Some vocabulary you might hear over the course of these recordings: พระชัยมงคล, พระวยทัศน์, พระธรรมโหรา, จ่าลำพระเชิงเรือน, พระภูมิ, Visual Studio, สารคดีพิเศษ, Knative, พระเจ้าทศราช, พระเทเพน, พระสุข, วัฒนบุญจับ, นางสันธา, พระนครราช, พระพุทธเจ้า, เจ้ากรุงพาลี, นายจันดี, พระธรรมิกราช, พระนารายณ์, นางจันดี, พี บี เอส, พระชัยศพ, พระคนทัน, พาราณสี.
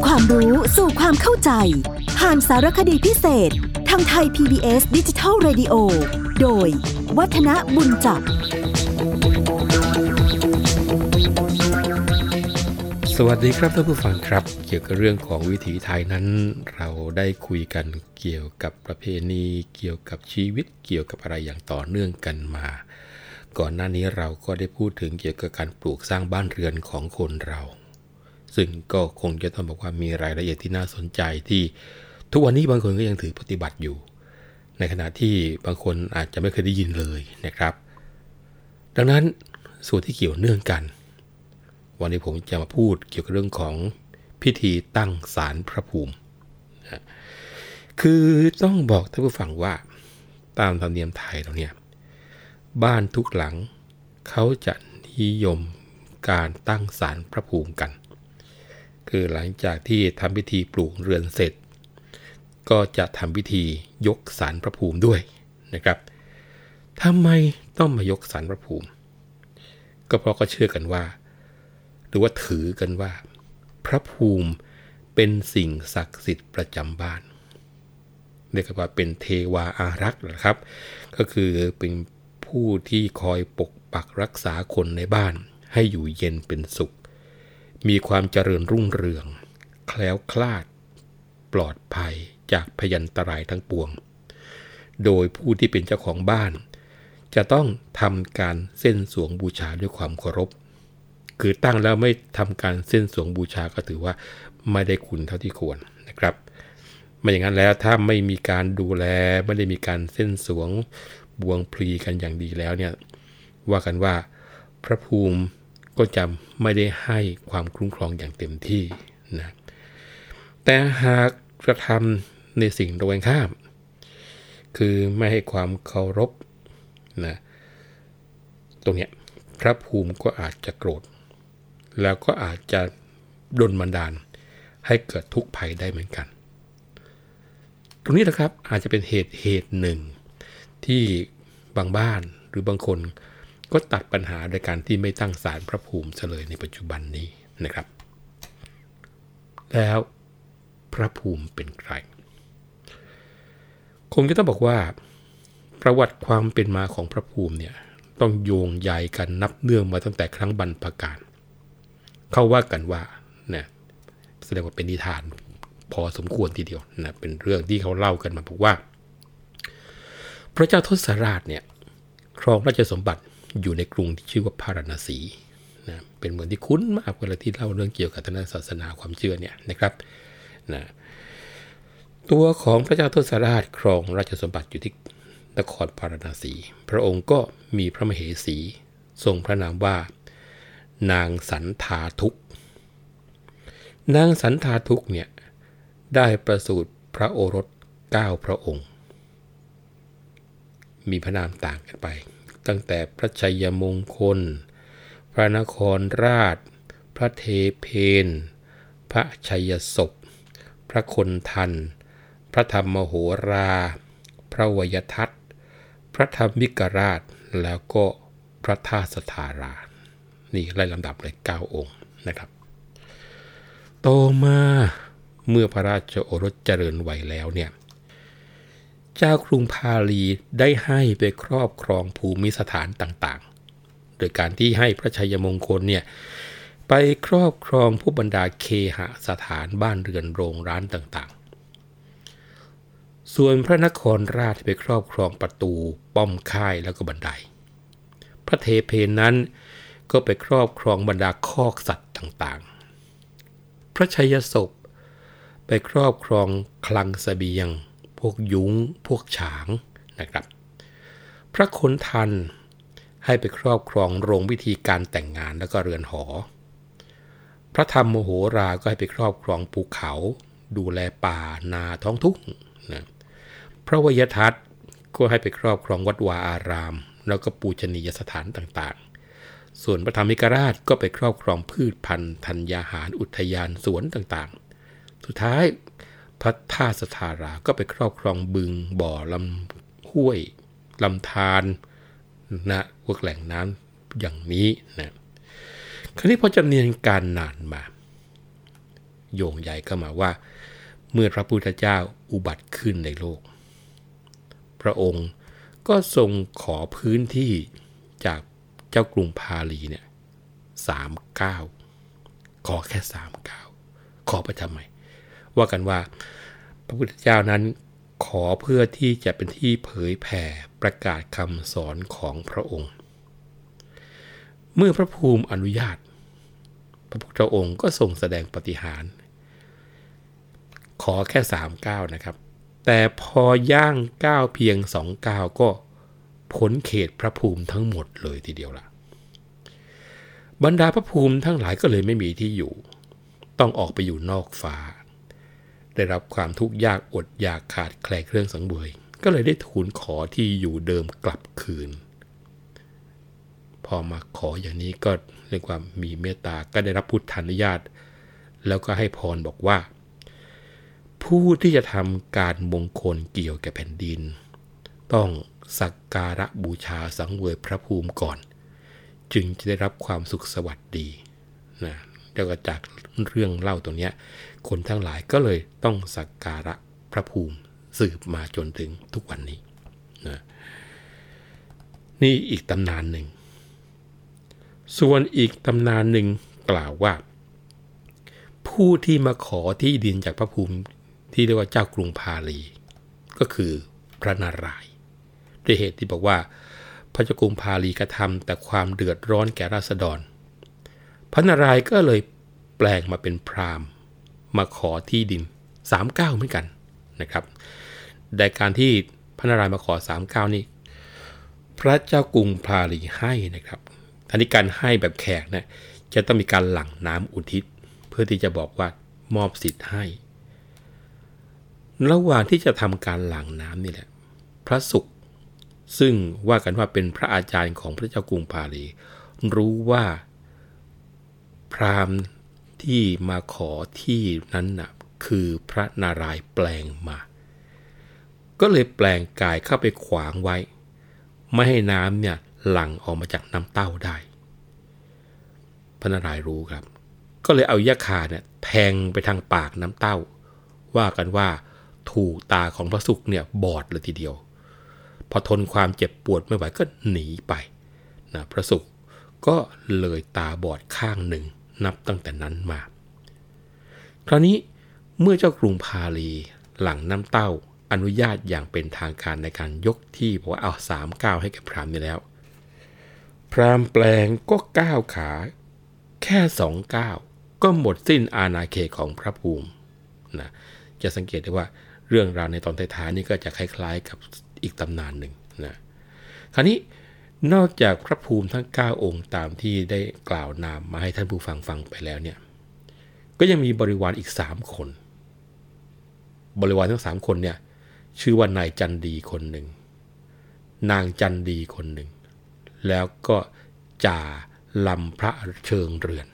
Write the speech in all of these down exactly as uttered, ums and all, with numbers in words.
ำความรู้สู่ความเข้าใจผ่านสารคดีพิเศษทางไทย พี บี เอส Digital Radio โดยวัฒนบุญจับสวัสดีครับท่านผู้ฟังครับเกี่ยวกับเรื่องของวิถีไทยนั้นเราได้คุยกันเกี่ยวกับประเพณีเกี่ยวกับชีวิตเกี่ยวกับอะไรอย่างต่อเนื่องกันมาก่อนหน้านี้เราก็ได้พูดถึงเกี่ยวกับการปลูกสร้างบ้านเรือนของคนเราซึ่งก็คงจะต้องบอกว่ามีรายละเอียดที่น่าสนใจที่ทุกวันนี้บางคนก็ยังถือปฏิบัติอยู่ในขณะที่บางคนอาจจะไม่เคยได้ยินเลยนะครับดังนั้นส่วนที่เกี่ยวเนื่องกันวันนี้ผมจะมาพูดเกี่ยวกับเรื่องของพิธีตั้งศาลพระภูมินะคือต้องบอกท่านผู้ฟังว่าตามธรรมเนียมไทยเราเนี่ยบ้านทุกหลังเขาจะนิยมการตั้งศาลพระภูมิกันคือหลังจากที่ทำพิธีปลูกเรือนเสร็จก็จะทำพิธียกศาลพระภูมิด้วยนะครับทำไมต้องมายกศาลพระภูมิก็เพราะเขาเชื่อกันว่าหรือว่าถือกันว่าพระภูมิเป็นสิ่งศักดิ์สิทธิ์ประจำบ้านเรียกว่าเป็นเทวาอารักษ์นะครับก็คือเป็นผู้ที่คอยปกปักรักษาคนในบ้านให้อยู่เย็นเป็นสุขมีความเจริญรุ่งเรืองแคล้วคลาดปลอดภัยจากพยันตรายทั้งปวงโดยผู้ที่เป็นเจ้าของบ้านจะต้องทำการเส้นสวงบูชาด้วยความเคารพคือตั้งแล้วไม่ทำการเส้นสวงบูชาก็ถือว่าไม่ได้คุณเท่าที่ควรนะครับไม่อย่างนั้นแล้วถ้าไม่มีการดูแลไม่ได้มีการเส้นสวงบวงพลีกันอย่างดีแล้วเนี่ยว่ากันว่าพระภูมิก็จะไม่ได้ให้ความคุ้มครองอย่างเต็มที่นะแต่หากกระทำในสิ่งตรงข้ามคือไม่ให้ความเคารพนะตรงเนี้ยพระภูมิก็อาจจะโกรธแล้วก็อาจจะดลบันดาลให้เกิดทุกข์ภัยได้เหมือนกันตรงนี้นะครับอาจจะเป็นเหตุเหตุหนึ่งที่บางบ้านหรือบางคนก็ตัดปัญหาโดยการที่ไม่ตั้งศาลพระภูมิเฉลยในปัจจุบันนี้นะครับแล้วพระภูมิเป็นใครคงจะต้องบอกว่าประวัติความเป็นมาของพระภูมิเนี่ยต้องโยงใยกันนับเนื่องมาตั้งแต่ครั้งบรรพกาลเข้าว่ากันว่าเนี่ยแสดงว่าเป็นนิทานพอสมควรทีเดียวนะเป็นเรื่องที่เขาเล่ากันมาบอกว่าพระเจ้าทศราชเนี่ยครองราชสมบัติอยู่ในกรุงที่ชื่อว่าพาราณสีนะเป็นเมืองที่คุ้นมากเวลาที่เล่าเรื่องเกี่ยวกับทางศาสนาความเชื่อเนี่ยนะครับนะตัวของพระเจ้าทศราชครองราชสมบัติอยู่ที่นครพาราณสีพระองค์ก็มีพระมเหสีทรงพระนามว่านางสันธาทุกนางสันธาทุกเนี่ยได้ประสูติพระโอรสเก้าพระองค์มีพระนามต่างกันไปตั้งแต่พระชัยมงคลพระนครราชพระเทเพนพระชัยศพพระคนทันพระธรรมโหราพระวยทัศน์พระธรรมิกราชแล้วก็พระธาตุสถารานี่ไล่ลำดับเลยเก้าองค์นะครับต่อมาเมื่อพระราชโอรสเจริญวัยแล้วเนี่ยเจ้ากรุงพาลีได้ให้ไปครอบครองภูมิสถานต่างๆโดยการที่ให้พระชัยมงคลเนี่ยไปครอบครองผู้บรรดาเคหสถานบ้านเรือนโรงร้านต่างๆส่วนพระนครราชไปครอบครองประตูป้อมค่ายแล้วก็บันไดพระเทเพนนั้นก็ไปครอบครองบรรดาคอกสัตว์ต่างๆพระชัยศพไปครอบครองคลังเสบียงพวกยุ้งพวกฉางนะครับพระคนทันให้ไปครอบครองโรงพิธีการแต่งงานแล้วก็เรือนหอพระธรรมโมโหราก็ให้ไปครอบครองภูเขาดูแลป่านาท้องทุ่งนะพระวยทัศน์ก็ให้ไปครอบครองวัดวาอารามแล้วก็ปูชนียสถานต่างๆส่วนพระธรรมิกราชก็ไปครอบครองพืชพันธุ์ธัญญาหารอุทยานสวนต่างๆสุดท้ายพระธาตุสถาราก็ไปครอบครองบึงบ่อลำห้วยลำธารนะพวกแหล่งน้ำอย่างนี้นะคราวนี้พอจำเนียนการนานมา โยงใหญ่เข้ามาว่าเมื่อพระพุทธเจ้าอุบัติขึ้นในโลกพระองค์ก็ทรงขอพื้นที่จากเจ้ากรุงพาลีเนี่ยสามเก้าขอแค่สามเก้าขอไปทำไมว่ากันว่าพระพุทธเจ้านั้นขอเพื่อที่จะเป็นที่เผยแผ่ประกาศคำสอนของพระองค์เมื่อพระภูมิอนุญาตพระพุทธองค์ก็ทรงแสดงปาฏิหาริย์ขอแค่สามเก้านะครับแต่พอย่างก้าวเพียงสองก้าวก็พ้นเขตพระภูมิทั้งหมดเลยทีเดียวล่ะบรรดาพระภูมิทั้งหลายก็เลยไม่มีที่อยู่ต้องออกไปอยู่นอกฟ้าได้รับความทุกข์ยากอดอยากขาดแคลนเครื่องสังเวยก็เลยได้ทูลขอที่อยู่เดิมกลับคืนพอมาขออย่างนี้ก็เรียกว่ามีเมตตาก็ได้รับพุทธานุญาตแล้วก็ให้พรบอกว่าผู้ที่จะทำการมงคลเกี่ยวแก่แผ่นดินต้องสักการะบูชาสังเวยพระภูมิก่อนจึงจะได้รับความสุขสวัสดีนะแล้วก็จากเรื่องเล่าตรงนี้คนทั้งหลายก็เลยต้องสักการะพระภูมิสืบมาจนถึงทุกวันนี้นะนี่อีกตำนานหนึ่งส่วนอีกตำนานหนึ่งกล่าวว่าผู้ที่มาขอที่ดินจากพระภูมิที่เรียกว่าเจ้ากรุงพาลีก็คือพระนารายณ์ด้วยเหตุที่บอกว่าพระเจ้ากรุงพาลีกระทำแต่ความเดือดร้อนแก่ราษฎรพระนารายณ์ก็เลยแปลงมาเป็นพราหมณ์มาขอที่ดินสามสิบเก้าเหมือนกันนะครับแต่การที่พระนารายณ์มาขอสามสิบเก้านี่พระเจ้ากรุงพาลีให้นะครับอันนี้การให้แบบแขกนะจะต้องมีการหลั่งน้ำอุทิศเพื่อที่จะบอกว่ามอบสิทธิ์ให้ระหว่างที่จะทำการหลั่งน้ำนี่แหละพระสุขซึ่งว่ากันว่าเป็นพระอาจารย์ของพระเจ้ากรุงพาลีรู้ว่าพราหมณ์ที่มาขอที่นั้นนะคือพระนารายณ์แปลงมาก็เลยแปลงกายเข้าไปขวางไว้ไม่ให้น้ำเนี่ยหลั่งออกมาจากน้ำเต้าได้พระนารายณ์รู้ครับก็เลยเอายะขาเนี่ยแทงไปทางปากน้ำเต้าว่ากันว่าถูกตาของพระสุขเนี่ยบอดเลยทีเดียวพอทนความเจ็บปวดไม่ไหวก็หนีไปนะพระสุขก็เลยตาบอดข้างหนึ่งนับตั้งแต่นั้นมาคราวนี้เมื่อเจ้ากรุงพาลีหลังน้ำเต้าอนุญาตอย่างเป็นทางการในการยกที่บอกว่าเอาสามก้าวให้กับพราหมณ์นี่แล้วพราหมณ์แปลงก็ก้าวขาแค่สองก้าวก็หมดสิ้นอาณาเขตของพระภูมินะจะสังเกตได้ว่าเรื่องราวในตอนท้ายๆนี่ก็จะคล้ายๆกับอีกตำนานหนึ่งนะคราวนี้นอกจากพระภูมิทั้งเก้าองค์ตามที่ได้กล่าวนามมาให้ท่านผู้ฟังฟังไปแล้วเนี่ยก็ยังมีบริวารอีกสามคนบริวารทั้งสามคนเนี่ยชื่อว่านายจันดีคนหนึ่งนางจันดีคนหนึ่งแล้วก็จ่าลำพระเชิงเรือน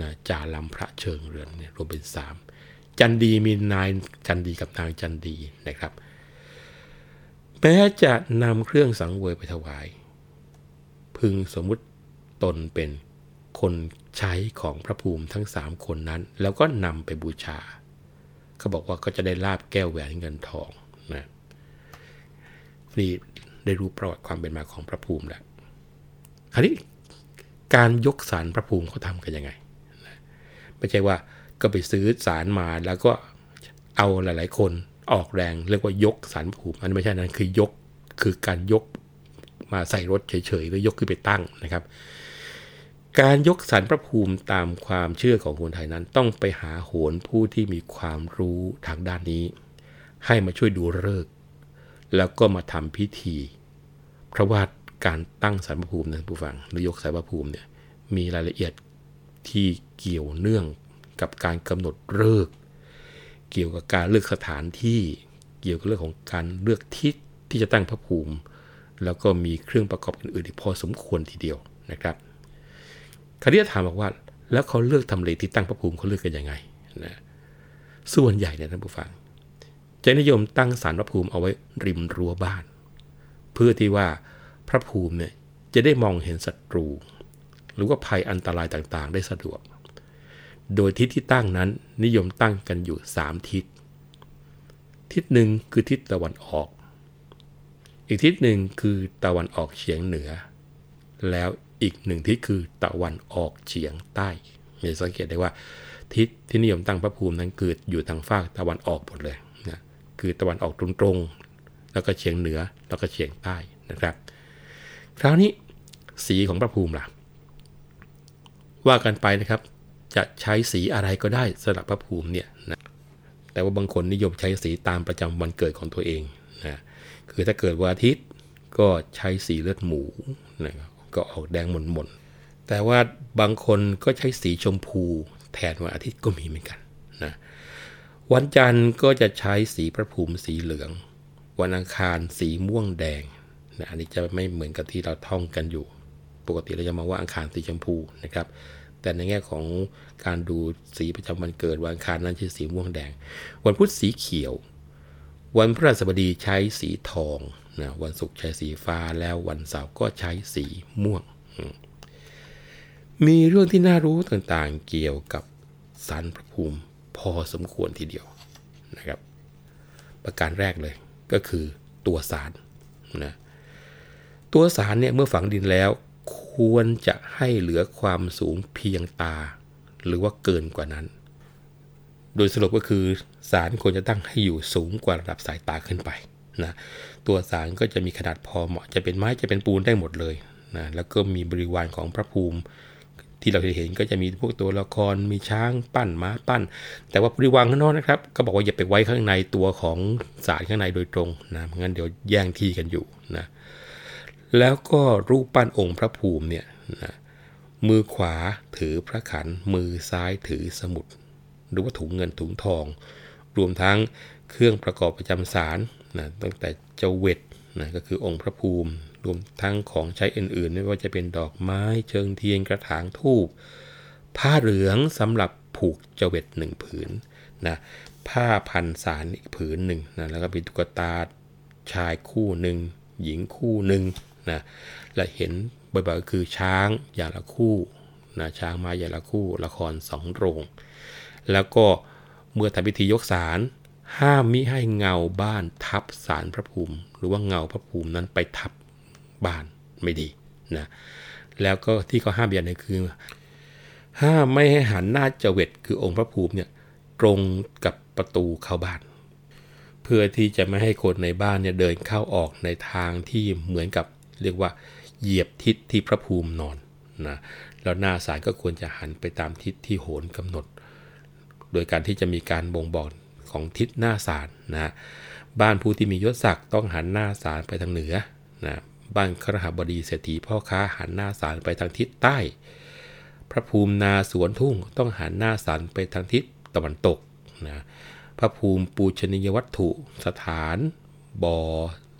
นะจ่าลำพระเชิงเรือนเนี่ยรวมเป็นสามจันดีมีนายจันดีกับนางจันดีนะครับแม้จะนำเครื่องสังเวยไปถวายพึงสมมุติตนเป็นคนใช้ของพระภูมิทั้งสามคนนั้นแล้วก็นำไปบูชาเขาบอกว่าก็จะได้ลาภแก้วแหวนเงินทองนะนี่ได้รู้ประวัติความเป็นมาของพระภูมิแล้วคราวนี้การยกศาลพระภูมิเขาทำกันยังไงนะไม่ใช่ว่าก็ไปซื้อศาลมาแล้วก็เอาหลายๆคนออกแรงเรียกว่ายกศาลพระภูมิอันไม่ใช่นั้นคือยกคือการยกมาใส่รถเฉยๆแล้วยกขึ้นไปตั้งนะครับการยกศาลพระภูมิตามความเชื่อของคนไทยนั้นต้องไปหาโหรผู้ที่มีความรู้ทางด้านนี้ให้มาช่วยดูฤกษ์แล้วก็มาทำพิธีเพราะว่าการตั้งศาลพระภูมินะผู้ฟังหรือยกศาลพระภูมิเนี่ยมีรายละเอียดที่เกี่ยวเนื่องกับการกำหนดฤกษ์เกี่ยวกับการเลือกสถานที่เกี่ยวกับเรื่องของการเลือกทิศที่จะตั้งพระภูมิแล้วก็มีเครื่องประกอบอื่นๆอีกพอสมควรทีเดียวนะครับคราวนี้ถามบอกว่าแล้วเขาเลือกทำเลที่ตั้งพระภูมิเขาเลือกกันยังไงนะส่วนใหญ่เนี่ยท่านผู้ฟังจะนิยมตั้งศาลพระภูมิเอาไว้ริมรั้วบ้านเพื่อที่ว่าพระภูมิเนี่ยจะได้มองเห็นศัตรูหรือว่าภัยอันตรายต่างๆได้สะดวก โดยทิศที่ตั้งนั้นนิยมตั้งกันอยู่สามทิศทิศหนึ่งคือทิศตะวันออกอีกทิศหนึ่งคือตะวันออกเฉียงเหนือแล้วอีกหนึ่งทิศคือตะวันออกเฉียงใต้มีสังเกตได้ว่าทิศที่นิยมตั้งพระภูมินั้นคืออยู่ทางฝั่งตะวันออกหมดเลยนะคือตะวันออกตรงๆแล้วก็เฉียงเหนือแล้วก็เฉียงใต้นะครับคราวนี้สีของพระภูมิล่ะว่ากันไปนะครับจะใช้สีอะไรก็ได้สำหรับพระภูมิเนี่ยนะแต่ว่าบางคนนิยมใช้สีตามประจำวันเกิดของตัวเองนะคือถ้าเกิดวันอาทิตย์ก็ใช้สีเลือดหมูนะก็ออกแดงหม่นๆแต่ว่าบางคนก็ใช้สีชมพูแทนวันอาทิตย์ก็มีเหมือนกันนะวันจันทร์ก็จะใช้สีพระภูมิสีเหลืองวันอังคารสีม่วงแดงนะอันนี้จะไม่เหมือนกับที่เราท่องกันอยู่ปกติเราจะมองว่าอังคารสีชมพูนะครับแต่ในแง่ของการดูสีประจำวันเกิดวันอังคารนั้นชื่อสีม่วงแดงวันพุธสีเขียววันพฤหัสบดีใช้สีทองนะวันศุกร์ใช้สีฟ้าแล้ววันเสาร์ก็ใช้สีม่วงมีเรื่องที่น่ารู้ต่างๆเกี่ยวกับสารพระภูมิพอสมควรทีเดียวนะครับประการแรกเลยก็คือตัวสารนะตัวสารเนี่ยเมื่อฝังดินแล้วควรจะให้เหลือความสูงเพียงตาหรือว่าเกินกว่านั้นโดยสรุปก็คือสารควรจะตั้งให้อยู่สูงกว่าระดับสายตาขึ้นไปนะตัวสารก็จะมีขนาดพอเหมาะจะเป็นไม้จะเป็นปูนได้หมดเลยนะแล้วก็มีบริวารของพระภูมิที่เราเห็นก็จะมีพวกตัวละครมีช้างปั้นม้าปั้นแต่ว่าบริวารข้างนอกนะครับก็บอกว่าอย่าไปไว้ข้างในตัวของสารข้างในโดยตรงนะงั้นเดี๋ยวแย่งที่กันอยู่นะแล้วก็รูปปั้นองค์พระภูมิเนี่ยนะมือขวาถือพระขันมือซ้ายถือสมุดหรือว่าถุงเงินถุงทองรวมทั้งเครื่องประกอบประจำศาลนะตั้งแต่เจเวตนะก็คือองค์พระภูมิรวมทั้งของใช้อื่นๆไม่ว่าจะเป็นดอกไม้เชิงเทียนกระถางธูปผ้าเหลืองสำหรับผูกเจเวตหนึ่งผืนนะผ้าพันศาลอีกผืนหนึ่งนะแล้วก็มีตุ๊กตาชายคู่หนึ่งหญิงคู่หนึ่งนะและเห็นบ่อยๆก็คือช้างอย่างละคู่นะช้างมาอย่างละคู่ละครสองโรงแล้วก็เมื่อทำพิธียกศาลห้ามมิให้เงาบ้านทับศาลพระภูมิหรือว่าเงาพระภูมินั้นไปทับบ้านไม่ดีนะแล้วก็ที่เขาห้ามอย่างนึงคือห้ามไม่ให้หันหน้าเจเวตคือองค์พระภูมิเนี่ยตรงกับประตูเข้าบ้านเพื่อที่จะไม่ให้คนในบ้านเนี่ยเดินเข้าออกในทางที่เหมือนกับเรียกว่าเหยียบทิศที่พระภูมินอนนะแล้วหน้าศาลก็ควรจะหันไปตามทิศที่โหรกำหนดโดยการที่จะมีการบ่งบอกของทิศหน้าศาลนะบ้านผู้ที่มียศศักดิ์ต้องหันหน้าศาลไปทางเหนือนะบ้านคฤหบดีเศรษฐีพ่อค้าหันหน้าศาลไปทางทิศใต้พระภูมินาสวนทุ่งต้องหันหน้าศาลไปทางทิศตะวันตกนะพระภูมิปูชนียวัตถุสถานบ่อ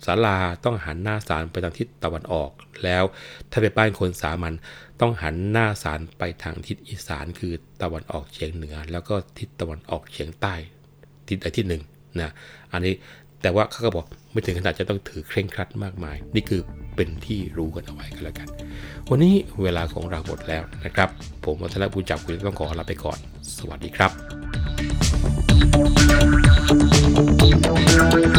ศาลาต้องหันหน้าศาลไปทางทิศตะวันออกแล้วถ้าเป็นบ้านคนสามัญต้องหันหน้าศาลไปทางทิศอีสานคือตะวันออกเฉียงเหนือแล้วก็ทิศตะวันออกเฉียงใต้ทิศใดทิศหนึ่งนะอันนี้แต่ว่าเขาก็บอกไม่ถึงขนาดจะต้องถือเคร่งครัดมากมายนี่คือเป็นที่รู้กันเอาไว้ก็แล้วกันวันนี้เวลาของเราหมดแล้วนะครับผมวัฒนบูญจับคุณต้องขอลาไปก่อนสวัสดีครับ